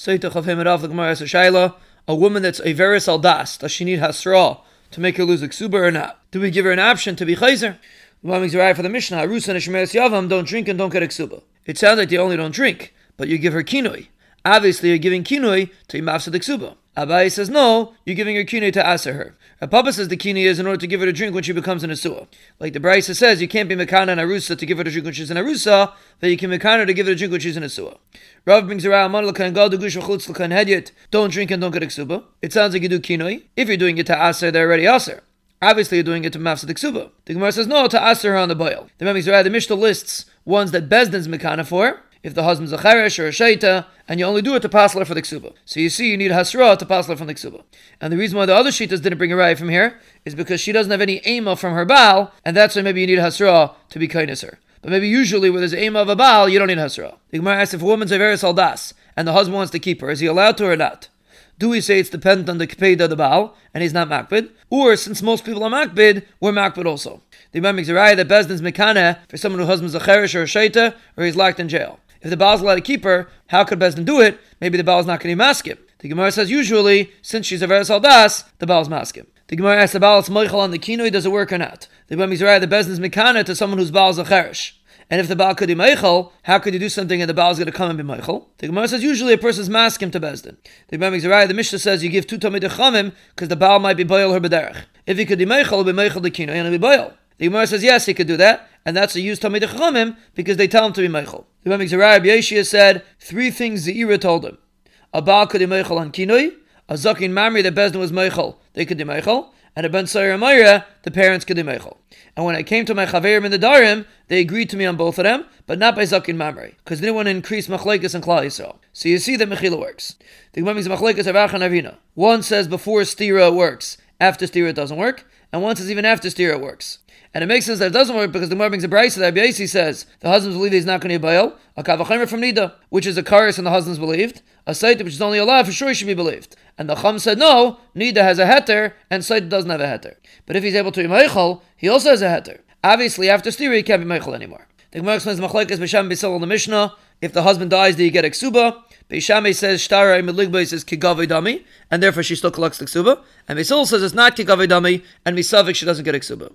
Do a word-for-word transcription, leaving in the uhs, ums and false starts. Say to Chaveyim Rav, the Gemara has a shaila. A woman that's Averis al Das, does she need Hasra to make her lose a Ksuba or not? Do we give her an option to be Chayzer? The Ibn Mizraya for the Mishnah, Harusa Nishmeres Yavam, don't drink and don't get a Ksuba. It sounds like they only don't drink, but you give her Kinoi. Obviously, you're giving Kinoi to Imafsa the Ksuba. Abaye says no, you're giving her kinei to aser her. Her papa says the kinei is in order to give her to drink when she becomes an asua. Like the Braisa says, you can't be mekana and arusa to give her to drink when she's an arusa, but you can mekana to give her to drink when she's an asua. Rav brings around man l'kain gol d'gush v'chutz l'kain hedyot. Don't drink and don't get ksuba. It sounds like you do kinoi. If you're doing it to aser, they're already aser. Obviously, you're doing it to mafsa the ksuba. The Gemara says no to aser her on the boil. The Mishnah the Mishnah lists ones that Bezdin's mekana for. If the husband's a charesh or a shaita, and you only do it to pasla for the ksuba. So you see, you need hasra to pasla from the ksuba. And the reason why the other shaitas didn't bring a raya from here is because she doesn't have any ema from her baal, and that's why maybe you need hasra to be kindness her. But maybe usually where there's ema of a baal, you don't need hasra. The Gemara asks if a woman's averis al das, and the husband wants to keep her, is he allowed to or not? Do we say it's dependent on the kpeda of the baal, and he's not makbid? Or, since most people are makbid, we're makbid also. The Ibn Mizraya that Bezdin's mekana for someone whose husband's a charesh or a shaita, or he's locked in jail. If the Baal's allowed to keep her, how could Bezdin do it? Maybe the Baal's not going to mask him. The Gemara says usually, since she's a Averis al Das, the Baal's mask him. The Gemara asks the Baal's Moichel on the Kinoi, does it work or not? The Ibn Mizraya, the Bezdin's Mekana to someone who's Baal's a Cherish. And if the Baal could be Meichel, how could you do something and the Baal's going to come and be Meichel? The Gemara says usually a person's mask him to Bezdin. The Ibn Mizraya, the Mishnah says you give two Tamid Echamim because the Baal might be Boil her Bederach. If he could be Meichel, be Meichel the Kinoi, and he'll be Boil. The Gemara says, yes, he could do that, and that's a use Talmidei Chachamim because they tell him to be Meichel. The Ibn Mizraya B'Yeshia said, three things Ze'ira told him. A Baal could be Meichel on Kinoi, a Zakin Mamri, the Bezdin was Meichel, they could be Meichel, and a Ben Sayer and Mayra, the parents could be Meichel. And when I came to my Chaveyim in the Darim, they agreed to me on both of them, but not by Zakin Mamri, because they didn't want to increase Machlekes and Klal Yisrael. So you see that Mechila works. The Gemara says, Machlekes Avach and Avina. One says before Stira works, after Stira it doesn't work, and one says even after Stira works. And it makes sense that it doesn't work because the Gemara brings a Braisa that Abaye says the husband's believed he's not going to be Baal, a Kavachemer from Nida, which is a Karis and the husband's believed, a Saita which is only allowed for sure he should be believed. And the Chum said no, Nida has a Heter and Saita doesn't have a Heter. But if he's able to be Meichel, he also has a Heter. Obviously after Stira he can't be Meichel anymore. The Gemara explains Machlekes Beishame Misul in the Mishnah. If the husband dies, do you get a Ksuba? Beishame says Shtara Imidligba says Kigavei Dami, and therefore she still collects the Ksuba. And Misul says it's not Kigavei Dami, and Misavik she doesn't get a Ksuba.